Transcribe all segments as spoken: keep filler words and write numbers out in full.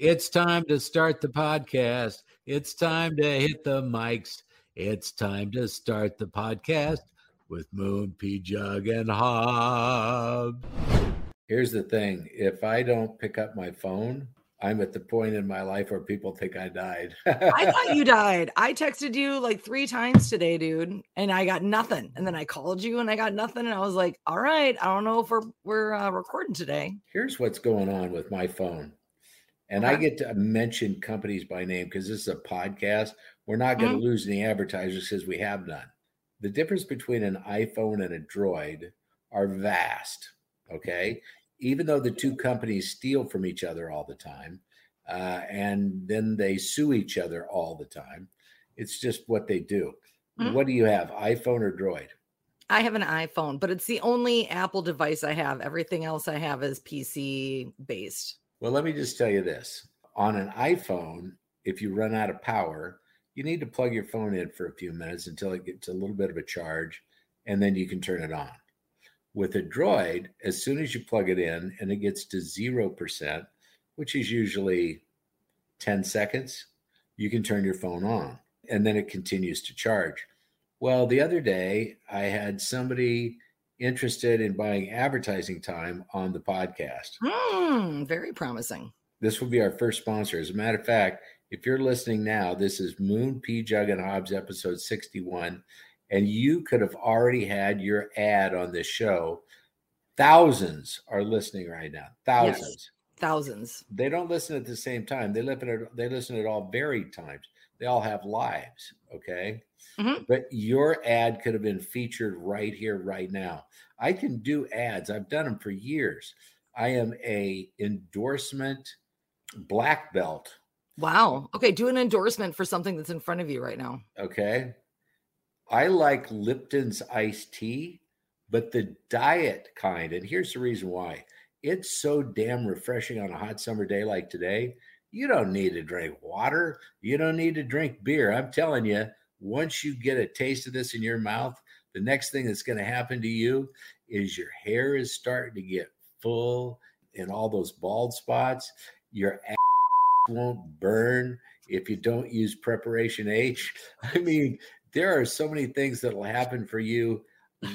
It's time to start the podcast. It's time to hit the mics. It's time to start the podcast with Moon, P-Jug, and Hobbs. Here's the thing. If I don't pick up my phone, I'm at the point in my life where people think I died. I thought you died. I texted you like three times today, dude, and I got nothing. And then I called you and I got nothing. And I was like, all right, I don't know if we're, we're uh, recording today. Here's what's going on with my phone. And okay. I get to mention companies by name because this is a podcast. We're not going to mm-hmm. lose any advertisers because we have none. The difference between an iPhone and a Droid are vast, okay? Even though the two companies steal from each other all the time, uh, and then they sue each other all the time, it's just what they do. Mm-hmm. What do you have, iPhone or Droid? I have an iPhone, but it's the only Apple device I have. Everything else I have is P C-based. Well, let me just tell you this. On an iPhone, if you run out of power, you need to plug your phone in for a few minutes until it gets a little bit of a charge, and then you can turn it on. With a Droid, as soon as you plug it in and it gets to zero percent, which is usually ten seconds, you can turn your phone on and then it continues to charge. Well, the other day I had somebody interested in buying advertising time on the podcast. Mm, very promising. This will be our first sponsor. As a matter of fact, if you're listening now, this is Moon, P-Jug, and Hobbs, episode sixty-one. And you could have already had your ad on this show. Thousands are listening right now. Thousands. Yes, thousands. They don't listen at the same time. They listen at, they listen at all varied times. They all have lives, okay? Mm-hmm. But your ad could have been featured right here, right now. I can do ads. I've done them for years. I am a endorsement black belt. Wow. Okay, do an endorsement for something that's in front of you right now. Okay. I like Lipton's iced tea, but the diet kind, and here's the reason why. It's so damn refreshing on a hot summer day like today. You don't need to drink water. You don't need to drink beer. I'm telling you, once you get a taste of this in your mouth, the next thing that's going to happen to you is your hair is starting to get full in all those bald spots. Your ass won't burn if you don't use Preparation H. I mean... There are so many things that will happen for you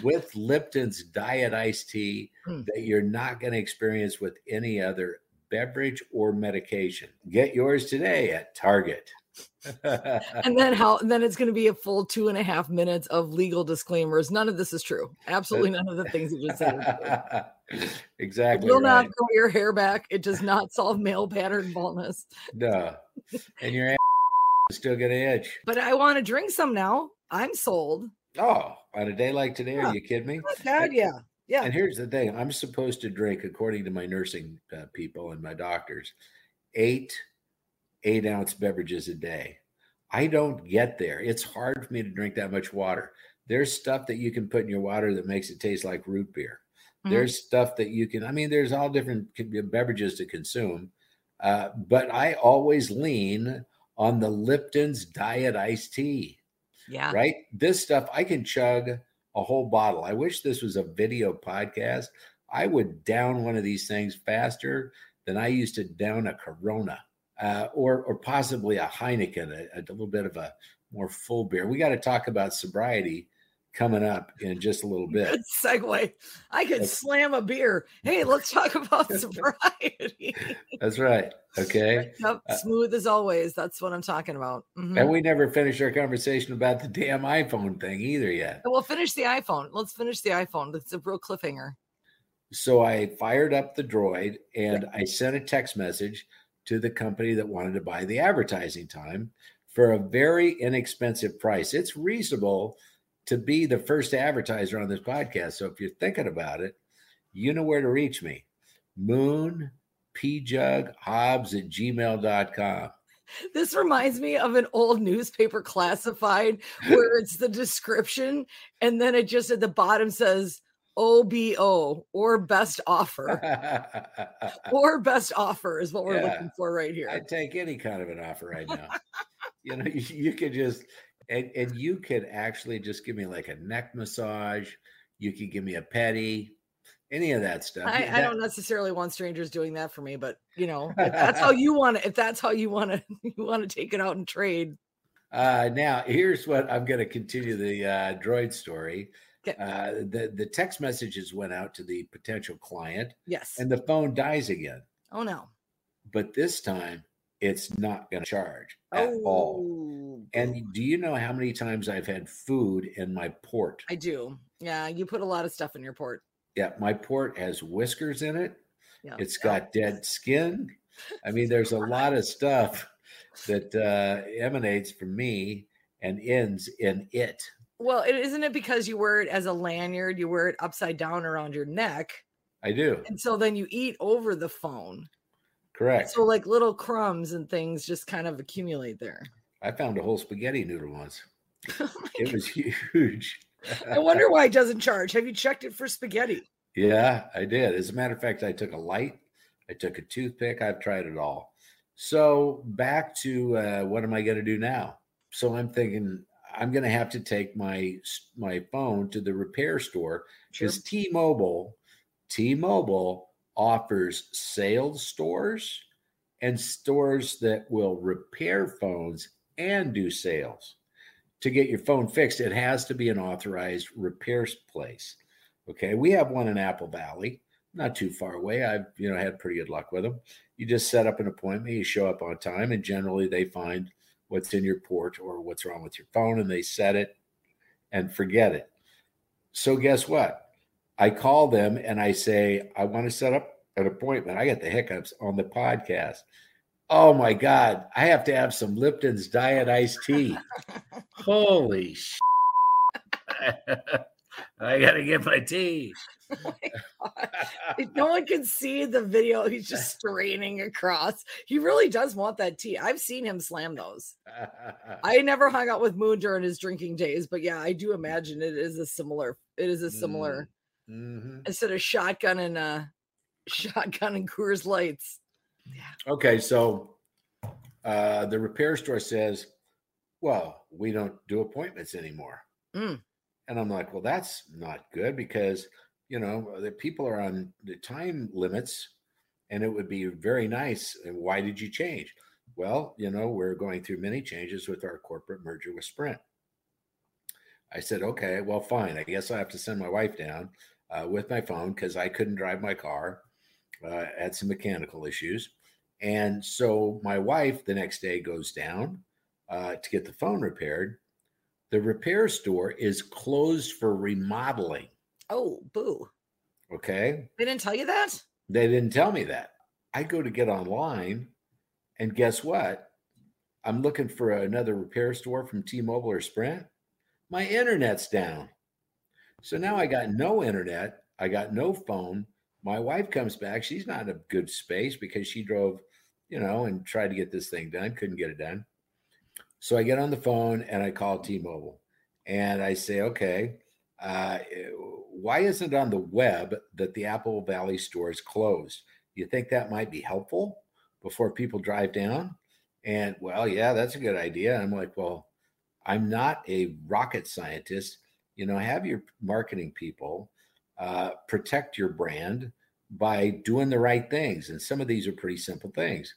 with Lipton's diet iced tea that you're not going to experience with any other beverage or medication. Get yours today at Target. And then how? Then it's going to be a full two and a half minutes of legal disclaimers. None of this is true. Absolutely none of the things you just said. Exactly. It will right. not grow your hair back. It does not solve male pattern baldness. No. And your ass still gonna itch, but I want to drink some now. I'm sold. Oh, on a day like today, yeah. Are you kidding me? Not bad, yeah, yeah. And here's the thing: I'm supposed to drink, according to my nursing uh, people and my doctors, eight eight ounce beverages a day. I don't get there. It's hard for me to drink that much water. There's stuff that you can put in your water that makes it taste like root beer. Mm-hmm. There's stuff that you can. I mean, there's all different beverages to consume, uh, but I always lean on the Lipton's diet iced tea. Yeah. Right? This stuff, I can chug a whole bottle. I wish this was a video podcast. I would down one of these things faster than I used to down a Corona uh, or or possibly a Heineken, a, a little bit of a more full beer. We got to talk about sobriety coming up in just a little bit. Good segue. I could That's, slam a beer. Hey, let's talk about sobriety. That's right. Okay. Yep. Smooth uh, as always. That's what I'm talking about. Mm-hmm. And we never finished our conversation about the damn iPhone thing either yet. We'll finish the iPhone. Let's finish the iPhone. That's a real cliffhanger. So I fired up the Droid and I sent a text message to the company that wanted to buy the advertising time for a very inexpensive price. It's reasonable to be the first advertiser on this podcast. So if you're thinking about it, you know where to reach me. Moon, P-Jug, Hobbs at gmail dot com. This reminds me of an old newspaper classified where it's the description. And then it just at the bottom says O B O or best offer. Or best offer is what we're yeah, looking for right here. I'd take any kind of an offer right now. You know, you, you could just... And and you could actually just give me like a neck massage. You could give me a petty. any of that stuff. I, that, I don't necessarily want strangers doing that for me, but you know, if that's how you want to, if that's how you want to, you want to take it out and trade. Uh, now here's what I'm going to continue the uh, Droid story. Okay. Uh, the, the text messages went out to the potential client. Yes. And the phone dies again. Oh no. But this time it's not going to charge at oh. all. And do you know how many times I've had food in my port? I do. Yeah. You put a lot of stuff in your port. Yeah. My port has whiskers in it. Yeah. It's got yeah. dead skin. I mean, there's a lot of stuff that uh, emanates from me and ends in it. Well, isn't it because you wear it as a lanyard? You wear it upside down around your neck. I do. And so then you eat over the phone. Correct. So like little crumbs and things just kind of accumulate there. I found a whole spaghetti noodle once. Oh it God. was huge. I wonder why it doesn't charge. Have you checked it for spaghetti? Yeah, I did. As a matter of fact, I took a light. I took a toothpick. I've tried it all. So back to uh, what am I going to do now? So I'm thinking I'm going to have to take my my phone to the repair store because sure. T-Mobile, T-Mobile offers sales stores and stores that will repair phones and do sales. To get your phone fixed, it has to be an authorized repair place. Okay, we have one in Apple Valley, not too far away. I've you know had pretty good luck with them. You just set up an appointment, you show up on time, and generally they find what's in your port or what's wrong with your phone, and they set it and forget it. So guess what? I call them and I say, I want to set up an appointment. I got the hiccups on the podcast. Oh my God. I have to have some Lipton's diet iced tea. Holy shit. I got to get my tea. Oh my God. No one can see the video. He's just straining across. He really does want that tea. I've seen him slam those. I never hung out with Moon during his drinking days, but yeah, I do imagine it is a similar, it is a similar mm. Mm-hmm. Instead of shotgun and uh, shotgun and Coors Lights. Yeah. Okay, so uh, the repair store says, "Well, we don't do appointments anymore." Mm. And I'm like, "Well, that's not good because you know the people are on the time limits, and it would be very nice. And why did you change? Well, you know we're going through many changes with our corporate merger with Sprint." I said, "Okay, well, fine. I guess I have to send my wife down." Uh, with my phone because I couldn't drive my car, uh, had some mechanical issues. And so my wife the next day goes down uh, to get the phone repaired. The repair store is closed for remodeling. Oh, boo. Okay. They didn't tell you that? They didn't tell me that. I go to get online and guess what? I'm looking for another repair store from T-Mobile or Sprint. My internet's down. So now I got no internet. I got no phone. My wife comes back. She's not in a good space because she drove, you know, and tried to get this thing done. Couldn't get it done. So I get on the phone and I call T-Mobile and I say, okay, uh, why isn't it on the web that the Apple Valley store is closed? You think that might be helpful before people drive down? And well, yeah, that's a good idea. And I'm like, well, I'm not a rocket scientist. You know, have your marketing people uh, protect your brand by doing the right things. And some of these are pretty simple things.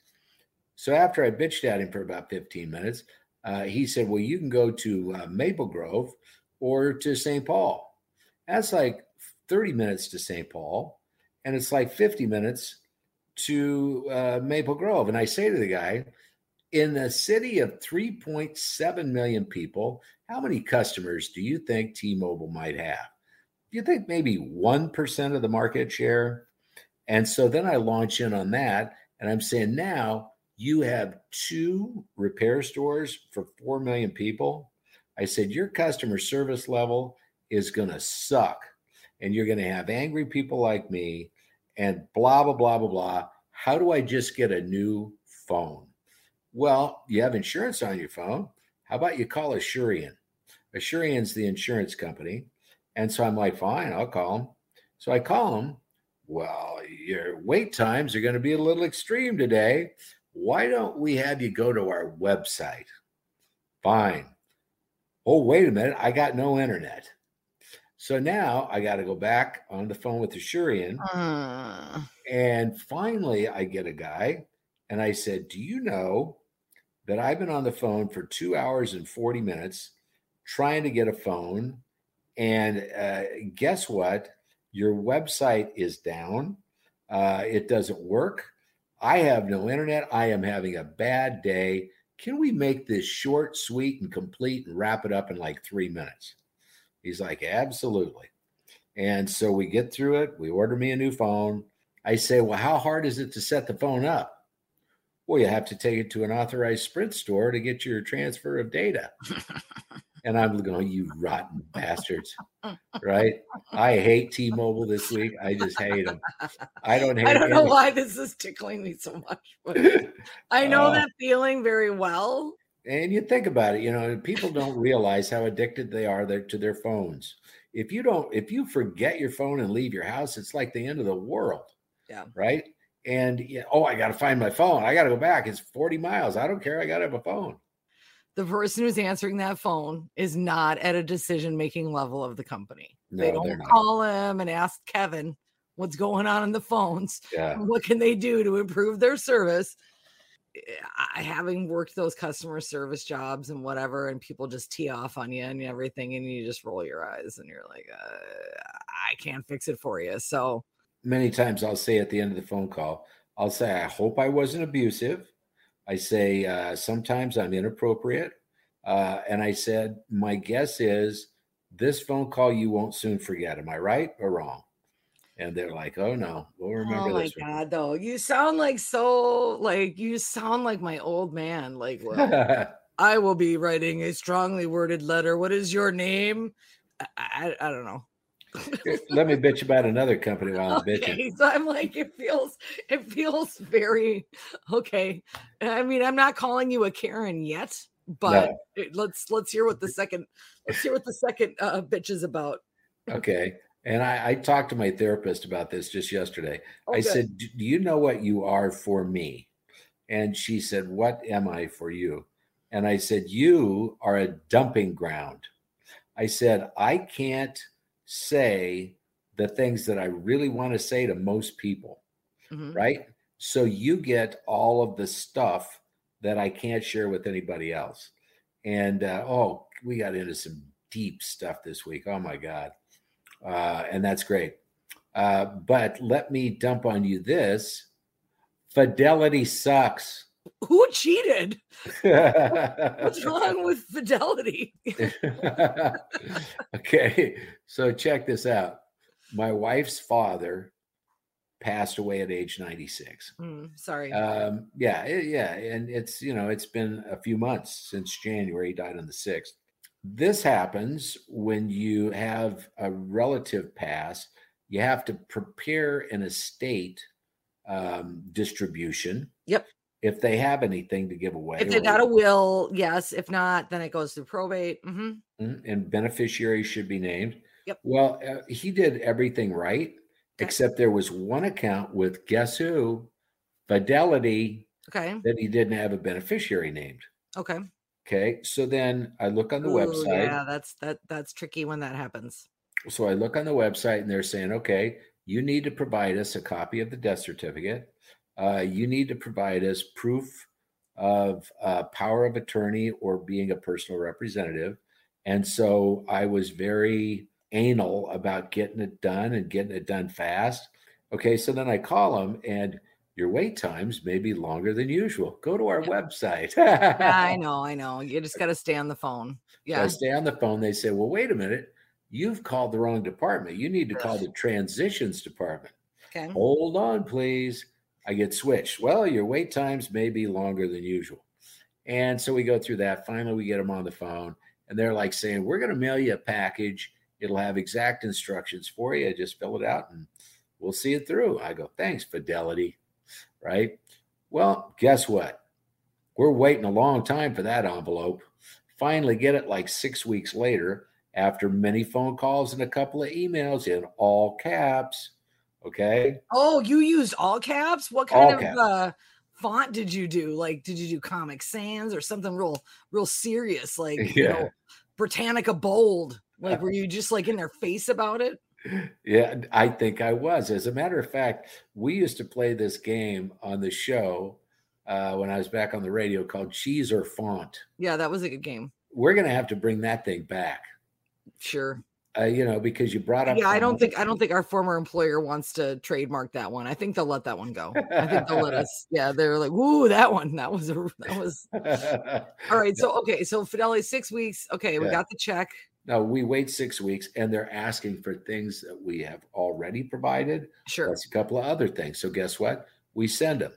So after I bitched at him for about fifteen minutes, uh, he said, well, you can go to uh, Maple Grove or to Saint Paul. That's like thirty minutes to Saint Paul. And it's like fifty minutes to uh, Maple Grove. And I say to the guy, in a city of three point seven million people, how many customers do you think T-Mobile might have? Do you think maybe one percent of the market share? And so then I launch in on that, and I'm saying now you have two repair stores for four million people. I said, your customer service level is going to suck, and you're going to have angry people like me, and blah, blah, blah, blah, blah. How do I just get a new phone? Well, you have insurance on your phone. How about you call Asurion? Asurion's the insurance company. And so I'm like, fine, I'll call them. So I call them. Well, your wait times are going to be a little extreme today. Why don't we have you go to our website? Fine. Oh, wait a minute. I got no internet. So now I got to go back on the phone with Asurion. Uh. And finally, I get a guy. And I said, do you know that I've been on the phone for two hours and forty minutes trying to get a phone? And uh, guess what? Your website is down. Uh, it doesn't work. I have no internet. I am having a bad day. Can we make this short, sweet, and complete and wrap it up in like three minutes? He's like, absolutely. And so we get through it. We order me a new phone. I say, well, how hard is it to set the phone up? Well, you have to take it to an authorized Sprint store to get your transfer of data. And I'm going, you rotten bastards, right? I hate T-Mobile this week. I just hate them. I don't hate I don't know anything. Why this is tickling me so much. But I know uh, that feeling very well. And you think about it, you know, people don't realize how addicted they are there, to their phones. If you don't, if you forget your phone and leave your house, it's like the end of the world. Yeah. Right. And, yeah, oh, I got to find my phone. I got to go back. It's forty miles. I don't care. I got to have a phone. The person who's answering that phone is not at a decision-making level of the company. No, they don't call him and ask Kevin what's going on in the phones. Yeah. What can they do to improve their service? I, having worked those customer service jobs and whatever, and people just tee off on you and everything, and you just roll your eyes and you're like, uh, I can't fix it for you. So many times I'll say at the end of the phone call, I'll say, I hope I wasn't abusive. I say, uh, sometimes I'm inappropriate. Uh, and I said, my guess is this phone call you won't soon forget. Am I right or wrong? And they're like, oh, no, we'll remember oh this. Oh, my one. God, though. You sound like so, like, you sound like my old man. Like, well, I will be writing a strongly worded letter. What is your name? I, I, I don't know. Let me bitch about another company while I'm okay, bitching. So I'm like, it feels, it feels very okay. I mean, I'm not calling you a Karen yet, but no. let's let's hear what the second let's hear what the second uh, bitch is about. Okay, and I, I talked to my therapist about this just yesterday. Oh, I good. said, do you know what you are for me? And she said, what am I for you? And I said, you are a dumping ground. I said, I can't say the things that I really want to say to most people, mm-hmm. right? So you get all of the stuff that I can't share with anybody else. And, uh, oh, we got into some deep stuff this week. Oh, my God. Uh, and that's great. Uh, but let me dump on you this. Fidelity sucks. Who cheated? What's wrong with Fidelity? Okay, so check this out. My wife's father passed away at age ninety-six. Mm, sorry. Um, yeah, yeah, and it's, you know, it's been a few months since January. He died on the sixth. This happens when you have a relative pass. You have to prepare an estate um, distribution. Yep. If they have anything to give away. If they got a will, yes. If not, then it goes through probate. Mm-hmm. And beneficiaries should be named. Yep. Well, uh, he did everything right, okay. except there was one account with, guess who? Fidelity. Okay. That he didn't have a beneficiary named. Okay. Okay. So then I look on the Ooh, website. Yeah, that's that. That's tricky when that happens. So I look on the website and they're saying, okay, you need to provide us a copy of the death certificate. Uh, you need to provide us proof of uh, power of attorney or being a personal representative. And so I was very anal about getting it done and getting it done fast. Okay, so then I call him and your wait times may be longer than usual. Go to our yeah. website. yeah, I know, I know. You just got to stay on the phone. Yeah, so stay on the phone. They say, well, wait a minute. You've called the wrong department. You need to call the transitions department. Okay. Hold on, please. I get switched. Well, your wait times may be longer than usual. And so we go through that. Finally, we get them on the phone and they're like saying, we're going to mail you a package. It'll have exact instructions for you. Just fill it out and we'll see it through. I go, thanks, Fidelity. Right? Well, guess what? We're waiting a long time for that envelope. Finally get it like six weeks later after many phone calls and a couple of emails in all caps. Okay. Oh, you used all caps? What kind all of caps. Uh, font did you do? Like, did you do Comic Sans or something real, real serious? Like, yeah. you know, Britannica bold. Like, were you just like in their face about it? Yeah, I think I was. As a matter of fact, we used to play this game on the show uh, when I was back on the radio called Cheese or Font. Yeah, that was a good game. We're going to have to bring that thing back. Sure. Uh, you know, because you brought up. Yeah, I don't think I don't think our former employer wants to trademark that one. I think they'll let that one go. I think they'll let us. Yeah, they're like, "Ooh, that one. That was a that was." All right. So okay. So Fidelity, six weeks. Okay, we yeah. got the check. No, we wait six weeks, and they're asking for things that we have already provided. Sure, that's a couple of other things. So guess what? We send them.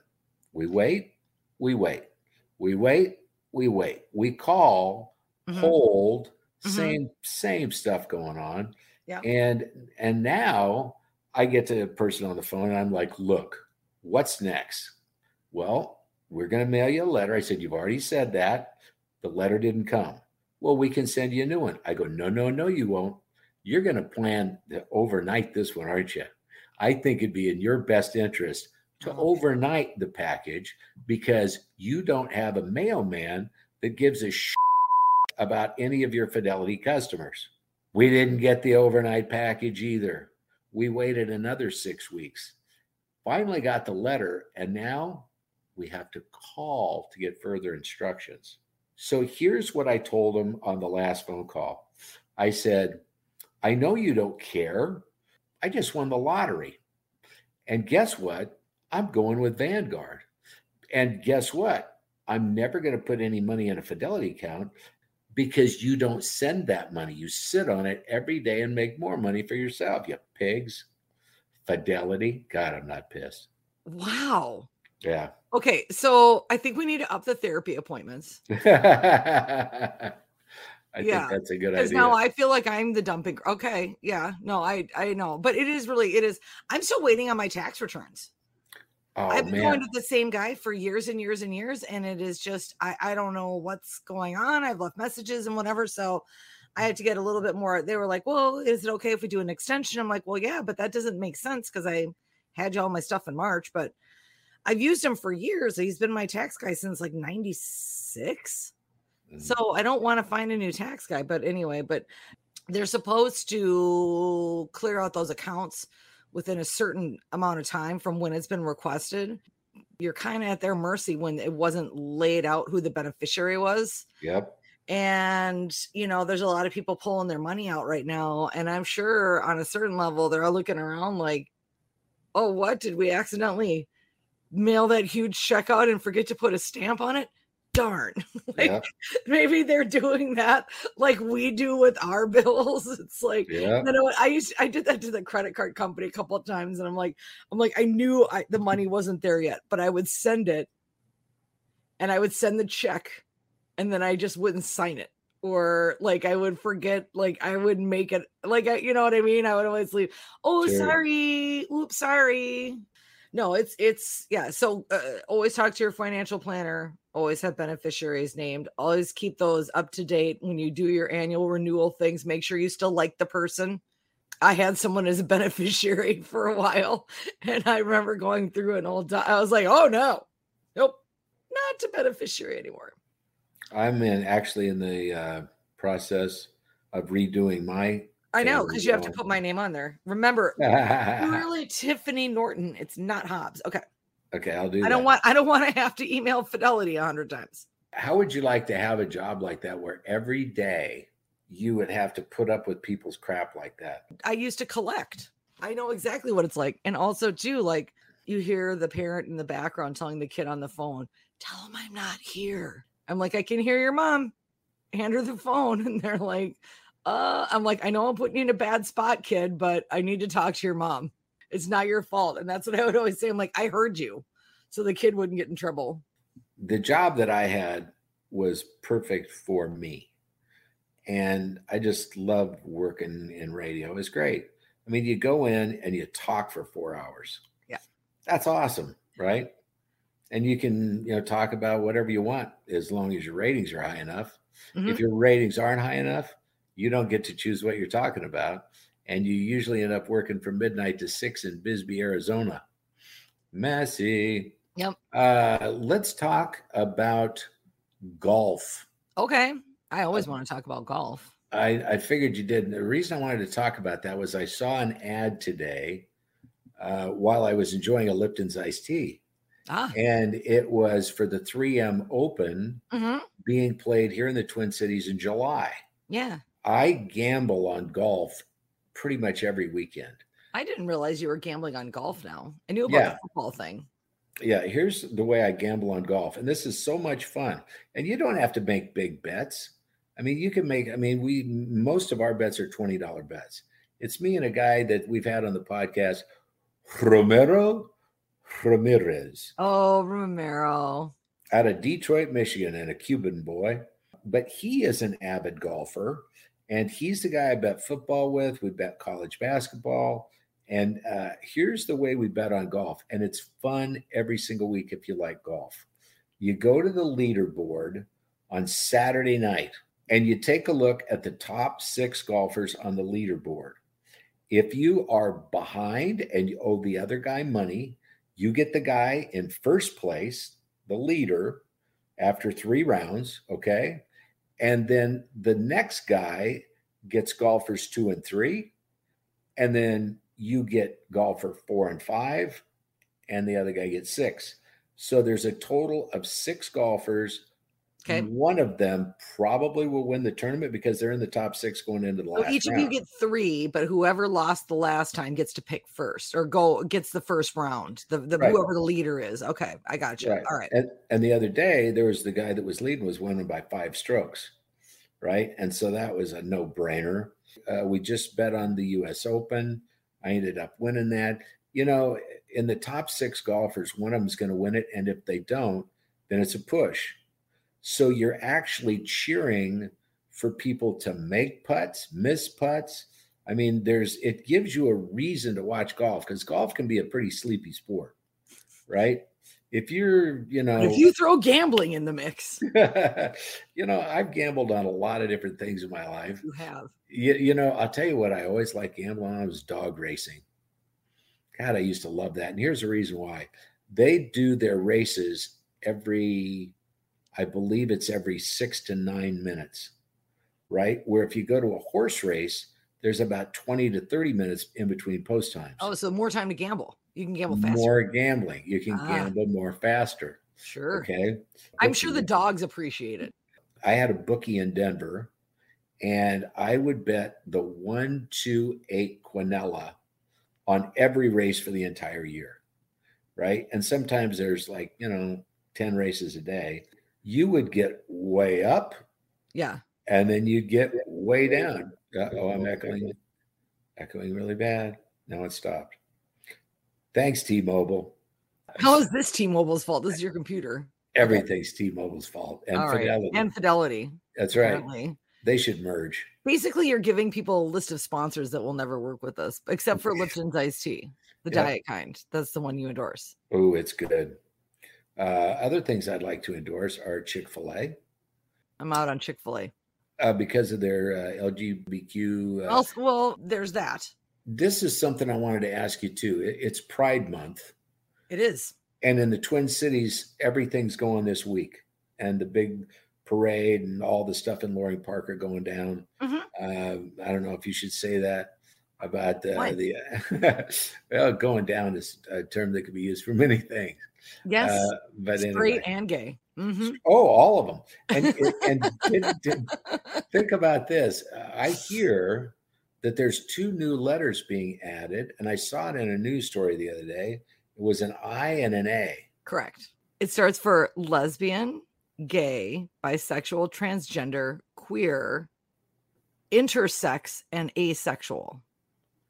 We wait. We wait. We wait. We wait. We call. Mm-hmm. Hold. Mm-hmm. Same, same stuff going on. Yeah. And, and now I get to a person on the phone and I'm like, look, what's next? Well, we're going to mail you a letter. I said, you've already said that. The letter didn't come. Well, we can send you a new one. I go, no, no, no, you won't. You're going to plan to overnight this one, aren't you? I think it'd be in your best interest to oh, overnight okay. the package because you don't have a mailman that gives a shit about any of your Fidelity customers. We didn't get the overnight package either. We waited another six weeks. Finally got the letter, and now we have to call to get further instructions. So here's what I told them on the last phone call. I said, I know you don't care. I just won the lottery. And guess what? I'm going with Vanguard. And guess what? I'm never going to put any money in a Fidelity account because you don't send that money. You sit on it every day and make more money for yourself, you pigs. Fidelity. God, I'm not pissed. Wow. Yeah. Okay, so I think we need to up the therapy appointments. I yeah. think that's a good idea. Because now I feel like I'm the dumping. Okay, yeah. No, I I know. But it is really, it is. I'm still waiting on my tax returns. Oh, I've been man. going to the same guy for years and years and years. And it is just, I, I don't know what's going on. I've left messages and whatever. So I had to get a little bit more. They were like, well, is it okay if we do an extension? I'm like, well, yeah, but that doesn't make sense because I had you all my stuff in March, but I've used him for years. He's been my tax guy since like ninety-six. Mm-hmm. So I don't want to find a new tax guy, but anyway, but they're supposed to clear out those accounts within a certain amount of time from when it's been requested. You're kind of at their mercy when it wasn't laid out who the beneficiary was. Yep. And, you know, there's a lot of people pulling their money out right now. And I'm sure on a certain level, they're all looking around like, oh, what? Did we accidentally mail that huge check out and forget to put a stamp on it? Darn. Like, yeah. Maybe they're doing that like we do with our bills. It's like, yeah. you know, I used I did that to the credit card company a couple of times, and I'm like, I'm like, I knew I, the money wasn't there yet, but I would send it, and I would send the check, and then I just wouldn't sign it, or like I would forget, like I would make it, like I, you know what I mean? I would always leave. Oh, sure. sorry, oops, sorry. No, it's it's yeah. So uh, always talk to your financial planner. Always have beneficiaries named. Always keep those up to date. When you do your annual renewal things, make sure you still like the person. I had someone as a beneficiary for a while, and I remember going through an old, do- I was like, oh no, nope, not a beneficiary anymore. I'm in actually in the uh, process of redoing my. I know, because you have to put my name on there. Remember, really Tiffany Norton. It's not Hobbs. Okay. Okay, I'll do that. I don't want I don't want to have to email Fidelity a hundred times. How would you like to have a job like that where every day you would have to put up with people's crap like that? I used to collect. I know exactly what it's like. And also too, like you hear the parent in the background telling the kid on the phone, tell him I'm not here. I'm like, I can hear your mom. Hand her the phone. And they're like, uh, I'm like, I know I'm putting you in a bad spot, kid, but I need to talk to your mom. It's not your fault. And that's what I would always say. I'm like, I heard you. So the kid wouldn't get in trouble. The job that I had was perfect for me. And I just loved working in radio. It was great. I mean, you go in and you talk for four hours. Yeah. That's awesome. Right. And you can, you know, talk about whatever you want as long as your ratings are high enough. Mm-hmm. If your ratings aren't high enough, you don't get to choose what you're talking about. And you usually end up working from midnight to six in Bisbee, Arizona. Messy. Yep. Uh, let's talk about golf. Okay. I always uh, want to talk about golf. I, I figured you did. And the reason I wanted to talk about that was I saw an ad today uh, while I was enjoying a Lipton's iced tea. Ah. And it was for the three M Open mm-hmm. being played here in the Twin Cities in July. Yeah. I gamble on golf pretty much every weekend. I didn't realize you were gambling on golf now. I knew about yeah. the football thing. Yeah, here's the way I gamble on golf. And this is so much fun. And you don't have to make big bets. I mean, you can make, I mean, we, most of our bets are twenty dollars bets. It's me and a guy that we've had on the podcast, Romero Ramirez. Oh, Romero. Out of Detroit, Michigan, and a Cuban boy. But he is an avid golfer. And he's the guy I bet football with. We bet college basketball. And uh, here's the way we bet on golf. And it's fun every single week if you like golf. You go to the leaderboard on Saturday night, and you take a look at the top six golfers on the leaderboard. If you are behind and you owe the other guy money, you get the guy in first place, the leader, after three rounds, okay? And then the next guy gets golfers two and three, and then you get golfer four and five, and the other guy gets six. So there's a total of six golfers. Okay. One of them probably will win the tournament because they're in the top six going into the last round. So each of you get three, but whoever lost the last time gets to pick first or go gets the first round. The, the right. whoever the leader is. Okay, I got you. Right. All right. And, and the other day, there was the guy that was leading was winning by five strokes, right? And so that was a no-brainer. Uh, we just bet on the U S Open. I ended up winning that. You know, in the top six golfers, one of them is going to win it, and if they don't, then it's a push. So you're actually cheering for people to make putts, miss putts. I mean, there's it gives you a reason to watch golf because golf can be a pretty sleepy sport, right? If you're, you know. If you throw gambling in the mix. You know, I've gambled on a lot of different things in my life. You have. You, you know, I'll tell you what I always liked gambling on was dog racing. God, I used to love that. And here's the reason why. They do their races every I believe it's every six to nine minutes, right? Where if you go to a horse race, there's about twenty to thirty minutes in between post times. Oh, so more time to gamble. You can gamble faster. More gambling. You can ah, gamble more faster. Sure. Okay. I'm Let's sure see. The dogs appreciate it. I had a bookie in Denver, and I would bet the one, two, eight quinella on every race for the entire year, right? And sometimes there's like, you know, ten races a day. You would get way up. Yeah. And then you'd get way down. Oh, I'm echoing. Echoing really bad. Now it stopped. Thanks, T-Mobile. How is this T-Mobile's fault? This is your computer. Everything's T-Mobile's fault. And right. Fidelity. And Fidelity. That's right. Apparently. They should merge. Basically, you're giving people a list of sponsors that will never work with us, except for Lipton's iced tea, the yeah. diet kind. That's the one you endorse. Oh, it's good. Uh, other things I'd like to endorse are Chick-fil-A. I'm out on Chick-fil-A. Uh, because of their uh, L G B T Q. Uh, also, well, there's that. This is something I wanted to ask you, too. It, it's Pride Month. It is. And in the Twin Cities, everything's going this week. And the big parade and all the stuff in Loring Park are going down. Mm-hmm. Uh, I don't know if you should say that about uh, the... Uh, well, going down is a term that could be used for many things. Yes, uh, but straight anyway. And gay. Mm-hmm. Oh, all of them. And, and, and, and, and think about this. Uh, I hear that there's two new letters being added, and I saw it in a news story the other day. It was an I and an A. Correct. It starts for lesbian, gay, bisexual, transgender, queer, intersex, and asexual,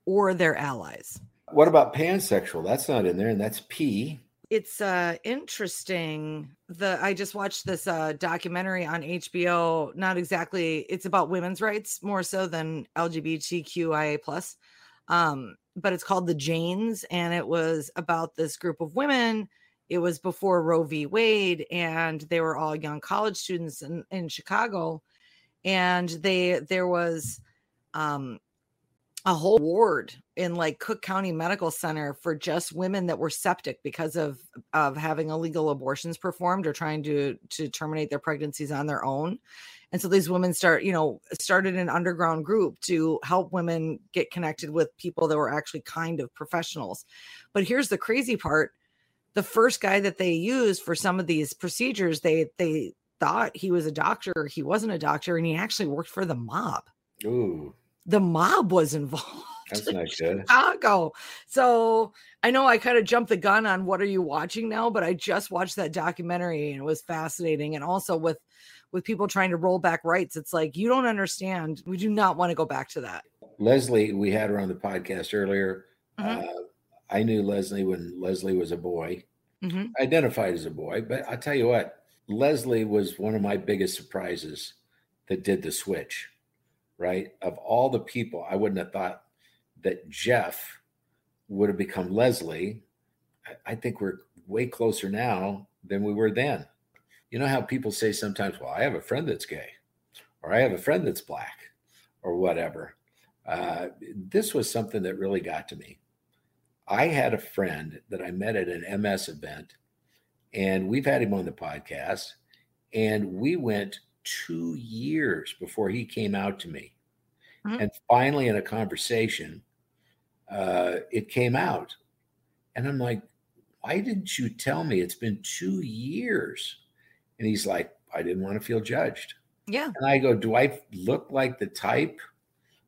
or their allies. What about pansexual? That's not in there, and that's P. It's uh, interesting. The I just watched this uh, documentary on H B O. Not exactly. It's about women's rights more so than L G B T Q I A plus. Um, but it's called The Janes. And it was about this group of women. It was before Roe v. Wade. And they were all young college students in, in Chicago. And they there was um, a whole ward in like Cook County Medical Center for just women that were septic because of, of having illegal abortions performed or trying to, to terminate their pregnancies on their own. And so these women start, you know, started an underground group to help women get connected with people that were actually kind of professionals. But here's the crazy part. The first guy that they used for some of these procedures, they, they thought he was a doctor. He wasn't a doctor. And he actually worked for the mob. Ooh. The mob was involved. That's not good. Chicago. So I know I kind of jumped the gun on what are you watching now, but I just watched that documentary and it was fascinating. And also with, with people trying to roll back rights, it's like, you don't understand. We do not want to go back to that. Leslie, we had her on the podcast earlier. Mm-hmm. Uh, I knew Leslie when Leslie was a boy, mm-hmm. identified as a boy, but I'll tell you what, Leslie was one of my biggest surprises that did the switch, right? Of all the people, I wouldn't have thought that Jeff would have become Leslie. I think we're way closer now than we were then. You know how people say sometimes, well, I have a friend that's gay, or I have a friend that's black, or whatever. Uh, this was something that really got to me. I had a friend that I met at an M S event, and we've had him on the podcast, and we went two years before he came out to me. Mm-hmm. And finally, in a conversation, uh, it came out. And I'm like, why didn't you tell me? It's been two years. And he's like, I didn't want to feel judged. Yeah. And I go, do I look like the type?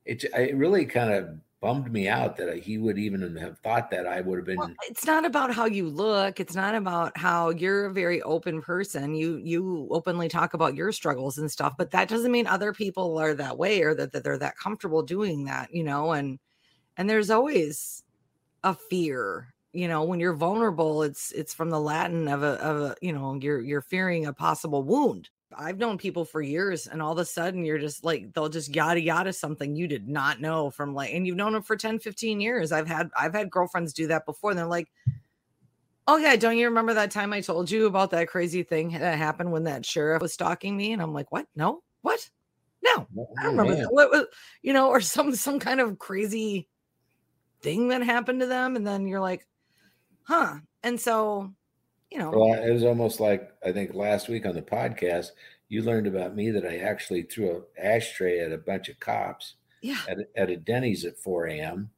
It, it really kind of bummed me out that he would even have thought that I would have been. Well, it's not about how you look. It's not about how you're a very open person. You, you openly talk about your struggles and stuff, but that doesn't mean other people are that way or that, that they're that comfortable doing that, you know? And, and there's always a fear, you know, when you're vulnerable, it's, it's from the Latin of a, of a, you know, you're, you're fearing a possible wound. I've known people for years and all of a sudden you're just like, they'll just yada yada something you did not know from like, and you've known them for ten, fifteen years. I've had, I've had girlfriends do that before. And they're like, oh yeah. Don't you remember that time I told you about that crazy thing that happened when that sheriff was stalking me? And I'm like, what? No, what? No, I don't remember that. What was, you know, or some, some kind of crazy thing that happened to them. And then you're like, huh? And so you know. Well, it was almost like, I think last week on the podcast, you learned about me that I actually threw an ashtray at a bunch of cops yeah. at, at a Denny's at four a.m.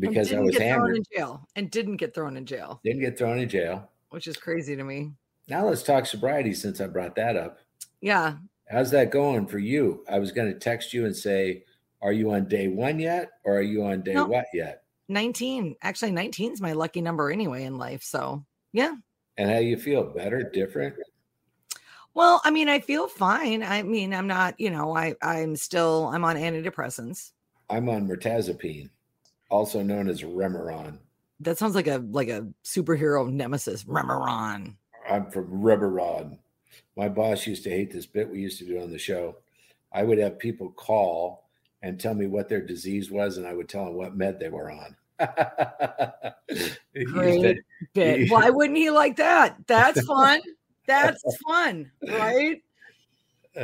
because I was hammered. In jail and didn't get thrown in jail. Didn't get thrown in jail. Which is crazy to me. Now let's talk sobriety since I brought that up. Yeah. How's that going for you? I was going to text you and say, are you on day one yet? Or are you on day no. what yet? nineteen. Actually, nineteen is my lucky number anyway in life. So, yeah. And how you feel? Better? Different? Well, I mean, I feel fine. I mean, I'm not, you know, I, I'm still, I'm on antidepressants. I'm on mirtazapine, also known as Remeron. That sounds like a like a superhero nemesis, Remeron. I'm from Remeron. My boss used to hate this bit we used to do on the show. I would have people call and tell me what their disease was, and I would tell them what med they were on. Great bit. Why wouldn't he like that? That's fun. That's fun, right? Uh,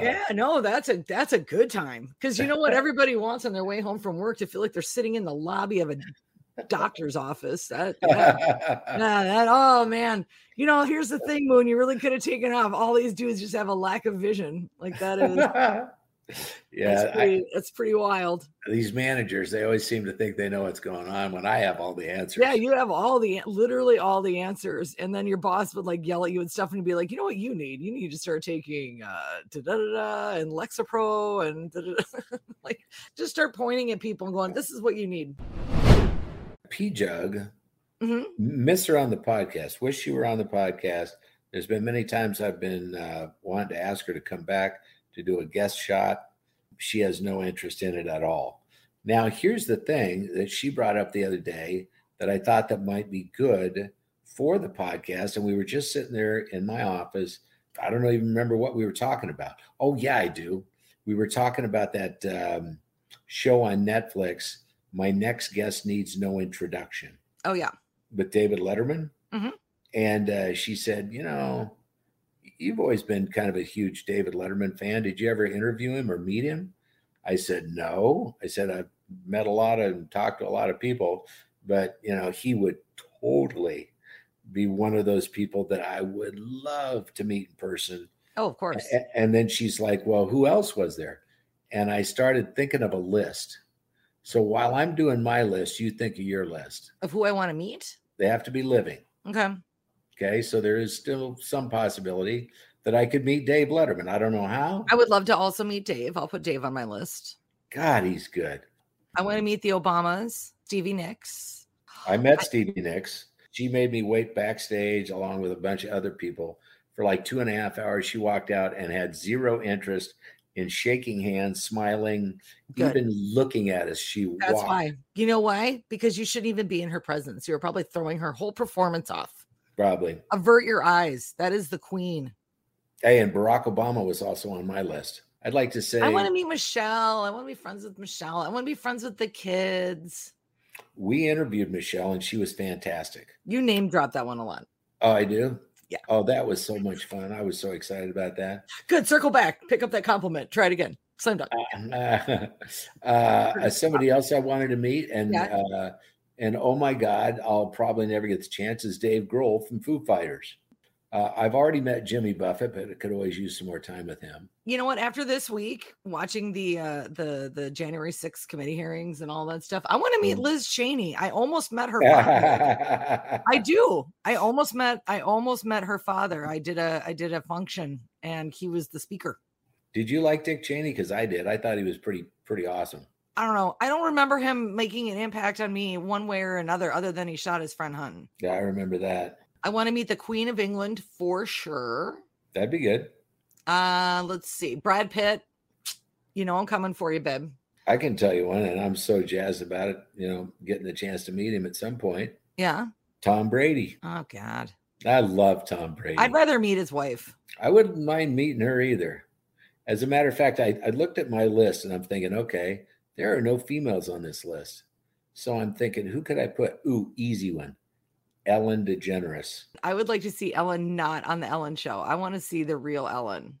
yeah, no, that's a that's a good time because you know what everybody wants on their way home from work to feel like they're sitting in the lobby of a doctor's office. That, that, that oh man, you know. Here's the thing, Moon. You really could have taken off. All these dudes just have a lack of vision. Like that is. Yeah, that's pretty, I, that's pretty wild. These managers, they always seem to think they know what's going on when I have all the answers. Yeah, you have all the, literally all the answers. And then your boss would like yell at you and stuff and be like, you know what you need? You need to start taking uh, da-da-da-da and Lexapro and da-da-da. Like just start pointing at people and going, this is what you need. P-Jug, mm-hmm. miss her on the podcast. Wish she were on the podcast. There's been many times I've been uh, wanting to ask her to come back to do a guest shot. She has no interest in it at all. Now, here's the thing that she brought up the other day that I thought that might be good for the podcast. And we were just sitting there in my office. I don't even remember what we were talking about. Oh, yeah, I do. We were talking about that um, show on Netflix, My Next Guest Needs No Introduction. Oh, yeah. With David Letterman. Mm-hmm. And uh, she said, you know, you've always been kind of a huge David Letterman fan. Did you ever interview him or meet him? I said, no. I said, I've met a lot of and talked to a lot of people, but, you know, he would totally be one of those people that I would love to meet in person. Oh, of course. And, and then she's like, well, who else was there? And I started thinking of a list. So while I'm doing my list, you think of your list. Of who I want to meet? They have to be living. Okay. Okay. So there is still some possibility that I could meet Dave Letterman. I don't know how. I would love to also meet Dave. I'll put Dave on my list. God, he's good. I want to meet the Obamas, Stevie Nicks. I met Stevie Nicks. She made me wait backstage along with a bunch of other people for like two and a half hours. She walked out and had zero interest in shaking hands, smiling, good. Even looking at us. She That's walked. Why. You know why? Because you shouldn't even be in her presence. You're probably throwing her whole performance off. Probably. Avert your eyes. That is the queen. Hey, and Barack Obama was also on my list. I'd like to say I want to meet Michelle. I want to be friends with Michelle. I want to be friends with the kids. We interviewed Michelle and she was fantastic. You name drop that one a lot. Oh, I do? Yeah. Oh, that was so much fun. I was so excited about that. Good. Circle back. Pick up that compliment. Try it again. Slam dunk. Uh, uh, somebody else I wanted to meet. And, yeah. uh, and oh my God, I'll probably never get the chance is Dave Grohl from Foo Fighters. Uh, I've already met Jimmy Buffett, but I could always use some more time with him. You know what? After this week, watching the uh, the the January sixth committee hearings and all that stuff, I want to meet Liz Cheney. I almost met her father. I do. I almost met. I almost met her father. I did a. I did a function, and he was the speaker. Did you like Dick Cheney? Because I did. I thought he was pretty pretty awesome. I don't know. I don't remember him making an impact on me one way or another, other than he shot his friend Hunton. Yeah, I remember that. I want to meet the Queen of England for sure. That'd be good. Uh, let's see. Brad Pitt, you know, I'm coming for you, babe. I can tell you one, and I'm so jazzed about it, you know, getting the chance to meet him at some point. Yeah. Tom Brady. Oh, God. I love Tom Brady. I'd rather meet his wife. I wouldn't mind meeting her either. As a matter of fact, I, I looked at my list, and I'm thinking, okay, there are no females on this list. So I'm thinking, who could I put? Ooh, easy one. Ellen DeGeneres. I would like to see Ellen not on the Ellen show. I want to see the real Ellen.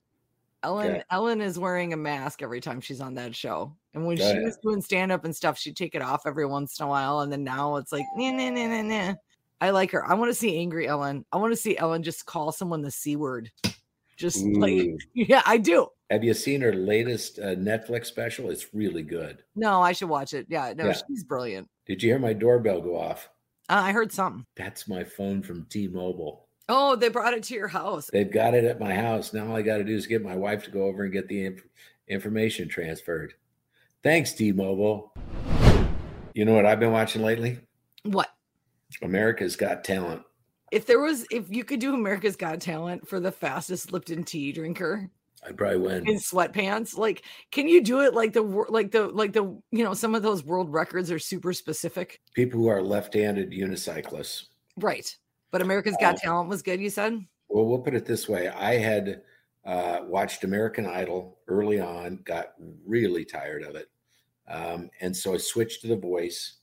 Ellen okay. Ellen is wearing a mask every time she's on that show. And when Go she ahead. was doing stand-up and stuff, she'd take it off every once in a while. And then now it's like, nah, nah, nah, nah, nah. I like her. I want to see angry Ellen. I want to see Ellen just call someone the C word. Just Ooh. like, yeah, I do. Have you seen her latest uh, Netflix special? It's really good. No, I should watch it. Yeah, no, yeah. She's brilliant. Did you hear my doorbell go off? Uh, I heard something. That's my phone from T-Mobile. Oh, they brought it to your house. They've got it at my house. Now all I got to do is get my wife to go over and get the inf- information transferred. Thanks, T-Mobile. You know what I've been watching lately? What? America's Got Talent. If there was, if you could do America's Got Talent for the fastest Lipton tea drinker, I'd probably win. In sweatpants. Like, can you do it like the, like the, like the, you know, some of those world records are super specific. People who are left-handed unicyclists. Right. But America's Got uh, Talent was good, you said? Well, we'll put it this way. I had uh, watched American Idol early on, got really tired of it. Um, and so I switched to The Voice.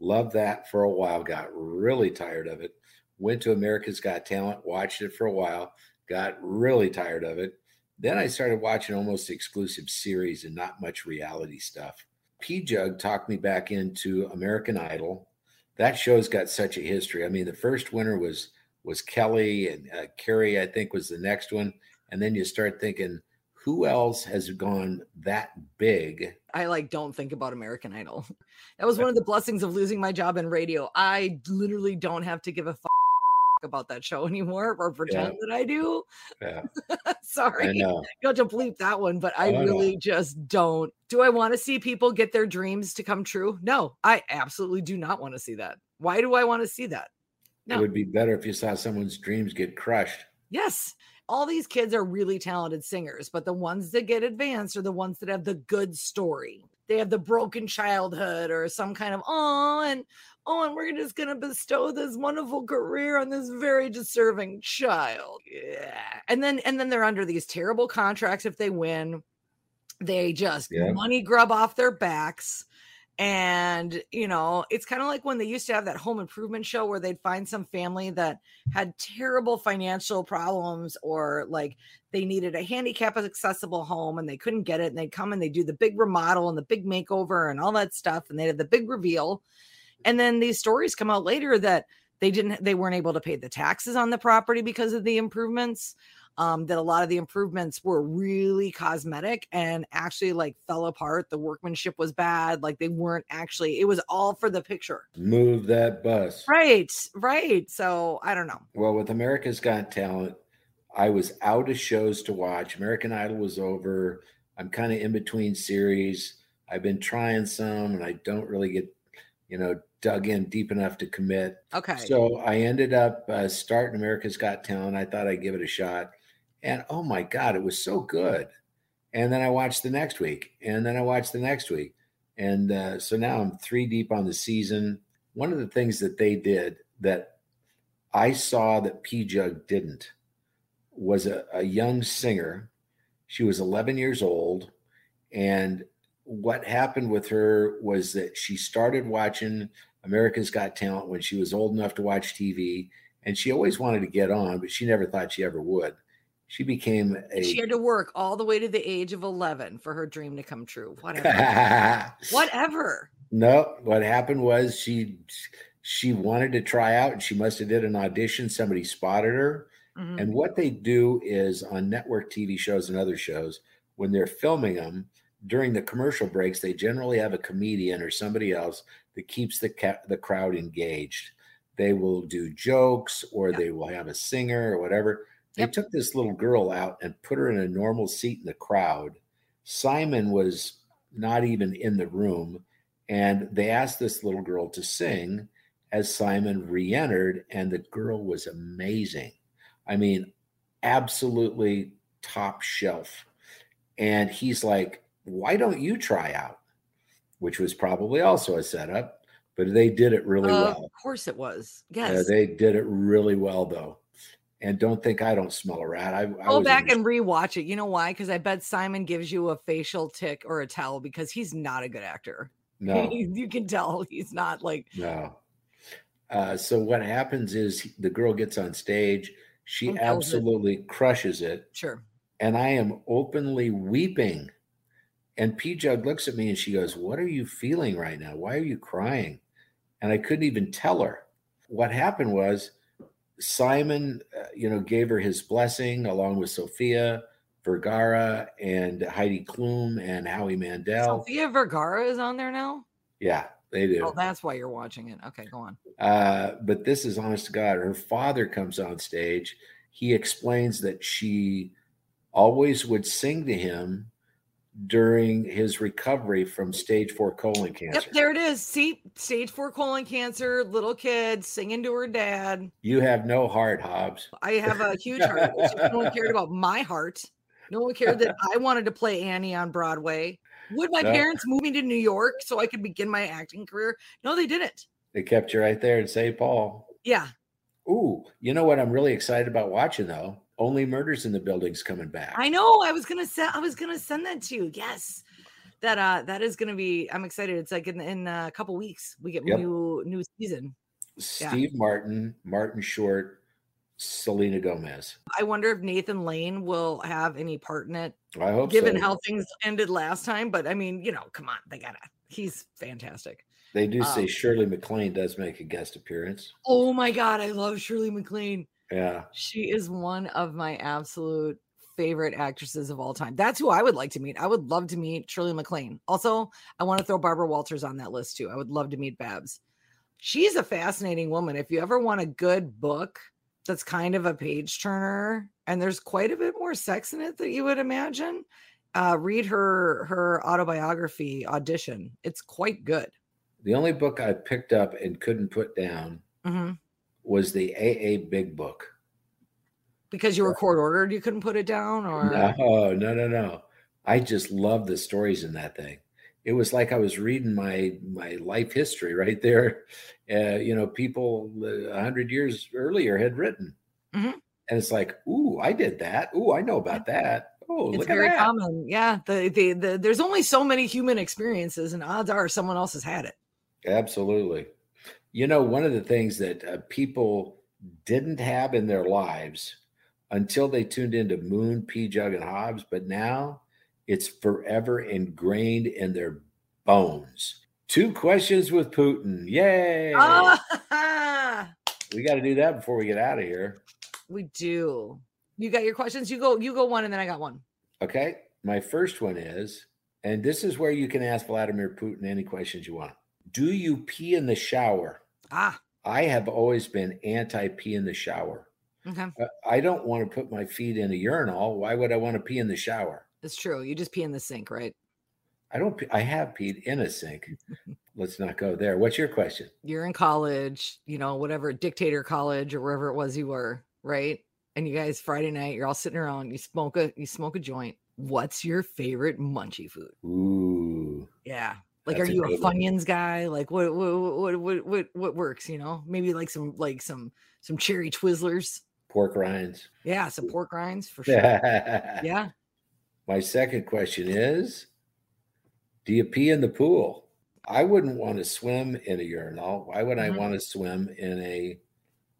Loved that for a while, got really tired of it. Went to America's Got Talent, watched it for a while, got really tired of it. Then I started watching almost exclusive series and not much reality stuff. P-Jug talked me back into American Idol. That show's got such a history. I mean, the first winner was was Kelly, and uh, Carrie, I think, was the next one. And then you start thinking, who else has gone that big? I, like, don't think about American Idol. That was one of the blessings of losing my job in radio. I literally don't have to give a f- about that show anymore or pretend yeah. that I do. Yeah. Sorry. I know. You have to bleep that one, but I, I really know. just don't. Do I want to see people get their dreams to come true? No, I absolutely do not want to see that. Why do I want to see that? No. It would be better if you saw someone's dreams get crushed. Yes. All these kids are really talented singers, but the ones that get advanced are the ones that have the good story. They have the broken childhood or some kind of, oh, and oh, and we're just going to bestow this wonderful career on this very deserving child. Yeah. And then, and then they're under these terrible contracts. If they win, they just yeah. money grub off their backs. And, you know, it's kind of like when they used to have that home improvement show where they'd find some family that had terrible financial problems, or like they needed a handicap accessible home and they couldn't get it. And they'd come and they'd do the big remodel and the big makeover and all that stuff. And they had the big reveal. And then these stories come out later that they didn't, they weren't able to pay the taxes on the property because of the improvements. Um, that a lot of the improvements were really cosmetic and actually like fell apart. The workmanship was bad. Like they weren't actually, it was all for the picture. Move that bus. Right. Right. So I don't know. Well, with America's Got Talent, I was out of shows to watch. American Idol was over. I'm kind of in between series. I've been trying some and I don't really get, you know, dug in deep enough to commit. Okay. So I ended up uh, starting America's Got Talent. I thought I'd give it a shot. And oh my God, it was so good. And then I watched the next week and then I watched the next week. And uh, so now I'm three deep on the season. One of the things that they did that I saw that P-Jug didn't was a, a young singer. She was eleven years old. And what happened with her was that she started watching America's Got Talent when she was old enough to watch T V. And she always wanted to get on, but she never thought she ever would. She became a... She had to work all the way to the age of eleven for her dream to come true. Whatever. Whatever. No, what happened was she she wanted to try out, and she must have did an audition. Somebody spotted her. Mm-hmm. And what they do is on network T V shows and other shows, when they're filming them, during the commercial breaks, they generally have a comedian or somebody else that keeps the ca- the crowd engaged. They will do jokes or yep. they will have a singer or whatever. They yep. took this little girl out and put her in a normal seat in the crowd. Simon was not even in the room. And they asked this little girl to sing as Simon re-entered. And the girl was amazing. I mean, absolutely top shelf. And he's like, why don't you try out? Which was probably also a setup, but they did it really uh, well. Of course it was. Yes. Uh, they did it really well, though. And don't think I don't smell a rat. I, I Go back and rewatch it. You know why? Because I bet Simon gives you a facial tick or a towel because he's not a good actor. No. You can tell he's not like. No. Uh, so what happens is the girl gets on stage. She oh, absolutely it. crushes it. Sure. And I am openly weeping. And P-Jug looks at me and she goes, what are you feeling right now? Why are you crying? And I couldn't even tell her. What happened was, Simon, uh, you know, gave her his blessing along with Sofia Vergara and Heidi Klum and Howie Mandel. Sofia Vergara is on there now? Yeah, they do. Oh, that's why you're watching it. Okay, go on. Uh, but this is honest to God. Her father comes on stage. He explains that she always would sing to him during his recovery from stage four colon cancer. Yep, there it is. See, stage four colon cancer, little kid singing to her dad. You have no heart, Hobbs. I have a huge heart. No one cared about my heart. No one cared that I wanted to play Annie on Broadway. Would my no. parents move me to New York so I could begin my acting career? No, they didn't. They kept you right there in Saint Paul. Yeah. Ooh, you know what I'm really excited about watching, though? Only Murders in the Building's coming back. I know. I was gonna send. I was gonna send that to you. Yes, that uh, that is gonna be. I'm excited. It's like in in a couple weeks we get yep. new new season. Steve yeah. Martin, Martin Short, Selena Gomez. I wonder if Nathan Lane will have any part in it. I hope, given so. how things ended last time. But I mean, you know, come on, they gotta. He's fantastic. They do say um, Shirley MacLaine does make a guest appearance. Oh my God, I love Shirley MacLaine. Yeah, she is one of my absolute favorite actresses of all time. That's who I would like to meet. I would love to meet Shirley MacLaine. Also, I want to throw Barbara Walters on that list too. I would love to meet Babs. She's a fascinating woman. If you ever want a good book that's kind of a page turner, and there's quite a bit more sex in it than you would imagine, uh, read her her autobiography, Audition. It's quite good. The only book I picked up and couldn't put down. Mm-hmm. Was the A A Big Book. Because you were court ordered, you couldn't put it down? Or No, no, no, no. I just love the stories in that thing. It was like I was reading my my life history right there. Uh, you know, people one hundred years earlier had written. Mm-hmm. And it's like, ooh, I did that. Ooh, I know about that. Oh, it's look very at that. common. Yeah. The, the, the, there's only so many human experiences, and odds are someone else has had it. Absolutely. You know, one of the things that uh, people didn't have in their lives until they tuned into Moon, P-Jug, and Hobbs, but now it's forever ingrained in their bones. Two questions with Putin. Yay. Oh. We got to do that before we get out of here. We do. You got your questions. You go, you go one, and then I got one. Okay. My first one is, and this is where you can ask Vladimir Putin any questions you want. Do you pee in the shower? Ah, I have always been anti-pee in the shower. Okay. I don't want to put my feet in a urinal. Why would I want to pee in the shower? That's true. You just pee in the sink, right? I don't. I have peed in a sink. Let's not go there. What's your question? You're in college, you know, whatever, dictator college or wherever it was you were, right? And you guys, Friday night, you're all sitting around. You smoke a, you smoke a joint. What's your favorite munchie food? Ooh, yeah. Like, are you a Funyuns guy? Like, what, what, what, what, what, what works? You know, maybe like some, like some, some cherry Twizzlers, pork rinds. Yeah, some pork rinds for sure. Yeah. My second question is, do you pee in the pool? I wouldn't want to swim in a urinal. Why would mm-hmm. I want to swim in a,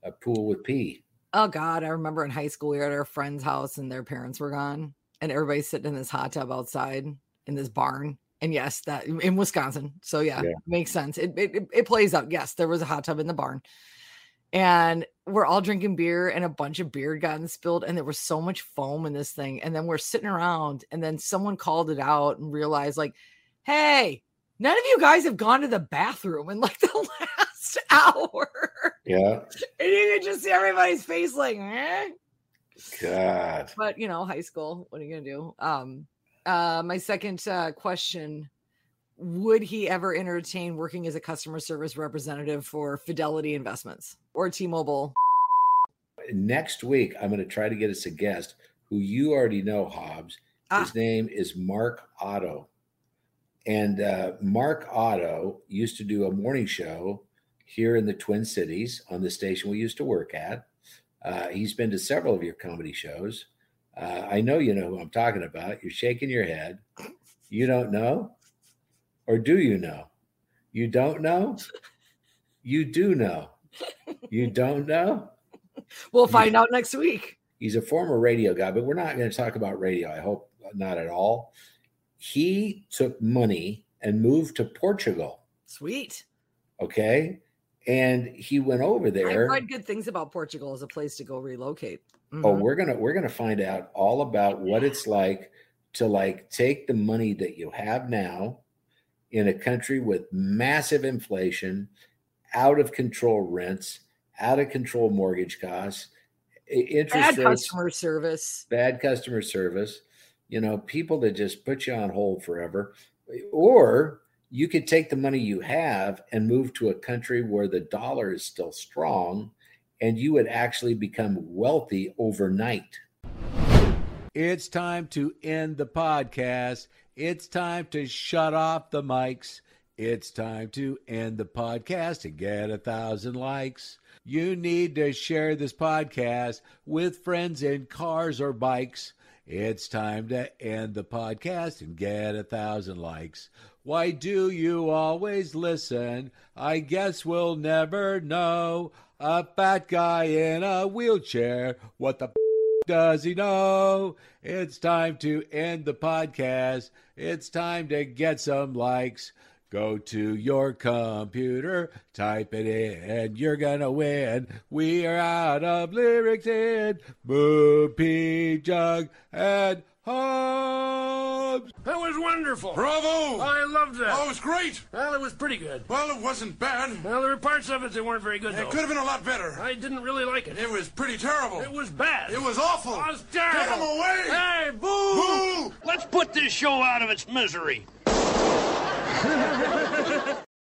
a pool with pee? Oh, God, I remember in high school, we were at our friend's house and their parents were gone and everybody's sitting in this hot tub outside in this barn. And yes, that in Wisconsin. So, yeah, yeah. makes sense. It, it it plays out. Yes, there was a hot tub in the barn and we're all drinking beer and a bunch of beer gotten spilled and there was so much foam in this thing. And then we're sitting around and then someone called it out and realized like, hey, none of you guys have gone to the bathroom in like the last hour. Yeah. And you could just see everybody's face like, eh. God. But, you know, high school, what are you going to do? Um, uh, my second uh, question, would he ever entertain working as a customer service representative for Fidelity Investments or T-Mobile? Next week, I'm going to try to get us a guest who you already know, Hobbs. Ah. His name is Mark Otto. And uh, Mark Otto used to do a morning show here in the Twin Cities on the station we used to work at. Uh, he's been to several of your comedy shows. Uh, I know you know who I'm talking about. You're shaking your head. You don't know? Or do you know? You don't know? You do know. You don't know? We'll find out next week. He's a former radio guy, but we're not going to talk about radio. I hope not at all. He took money and moved to Portugal. Sweet. Okay. And he went over there. I've heard good things about Portugal as a place to go relocate. Mm-hmm. Oh, we're gonna we're gonna find out all about what yeah. it's like to like take the money that you have now in a country with massive inflation, out of control rents, out of control mortgage costs, interest bad rates, customer service, bad customer service. You know, people that just put you on hold forever, or you could take the money you have and move to a country where the dollar is still strong and you would actually become wealthy overnight. It's time to end the podcast. It's time to shut off the mics. It's time to end the podcast and get a thousand likes. You need to share this podcast with friends in cars or bikes. It's time to end the podcast and get a thousand likes. Why do you always listen? I guess we'll never know. A fat guy in a wheelchair, what the f- does he know? It's time to end the podcast. It's time to get some likes. Go to your computer, type it in, and you're gonna win. We are out of lyrics in Moon, P-Jug, and Hobbs. That was wonderful. Bravo. I loved that. Oh, it was great. Well, it was pretty good. Well, it wasn't bad. Well, there were parts of it that weren't very good, though. It could have been a lot better. I didn't really like it. It was pretty terrible. It was bad. It was awful. It was terrible. Get him away. Hey, boo. Boo. Let's put this show out of its misery. Ha ha ha ha ha!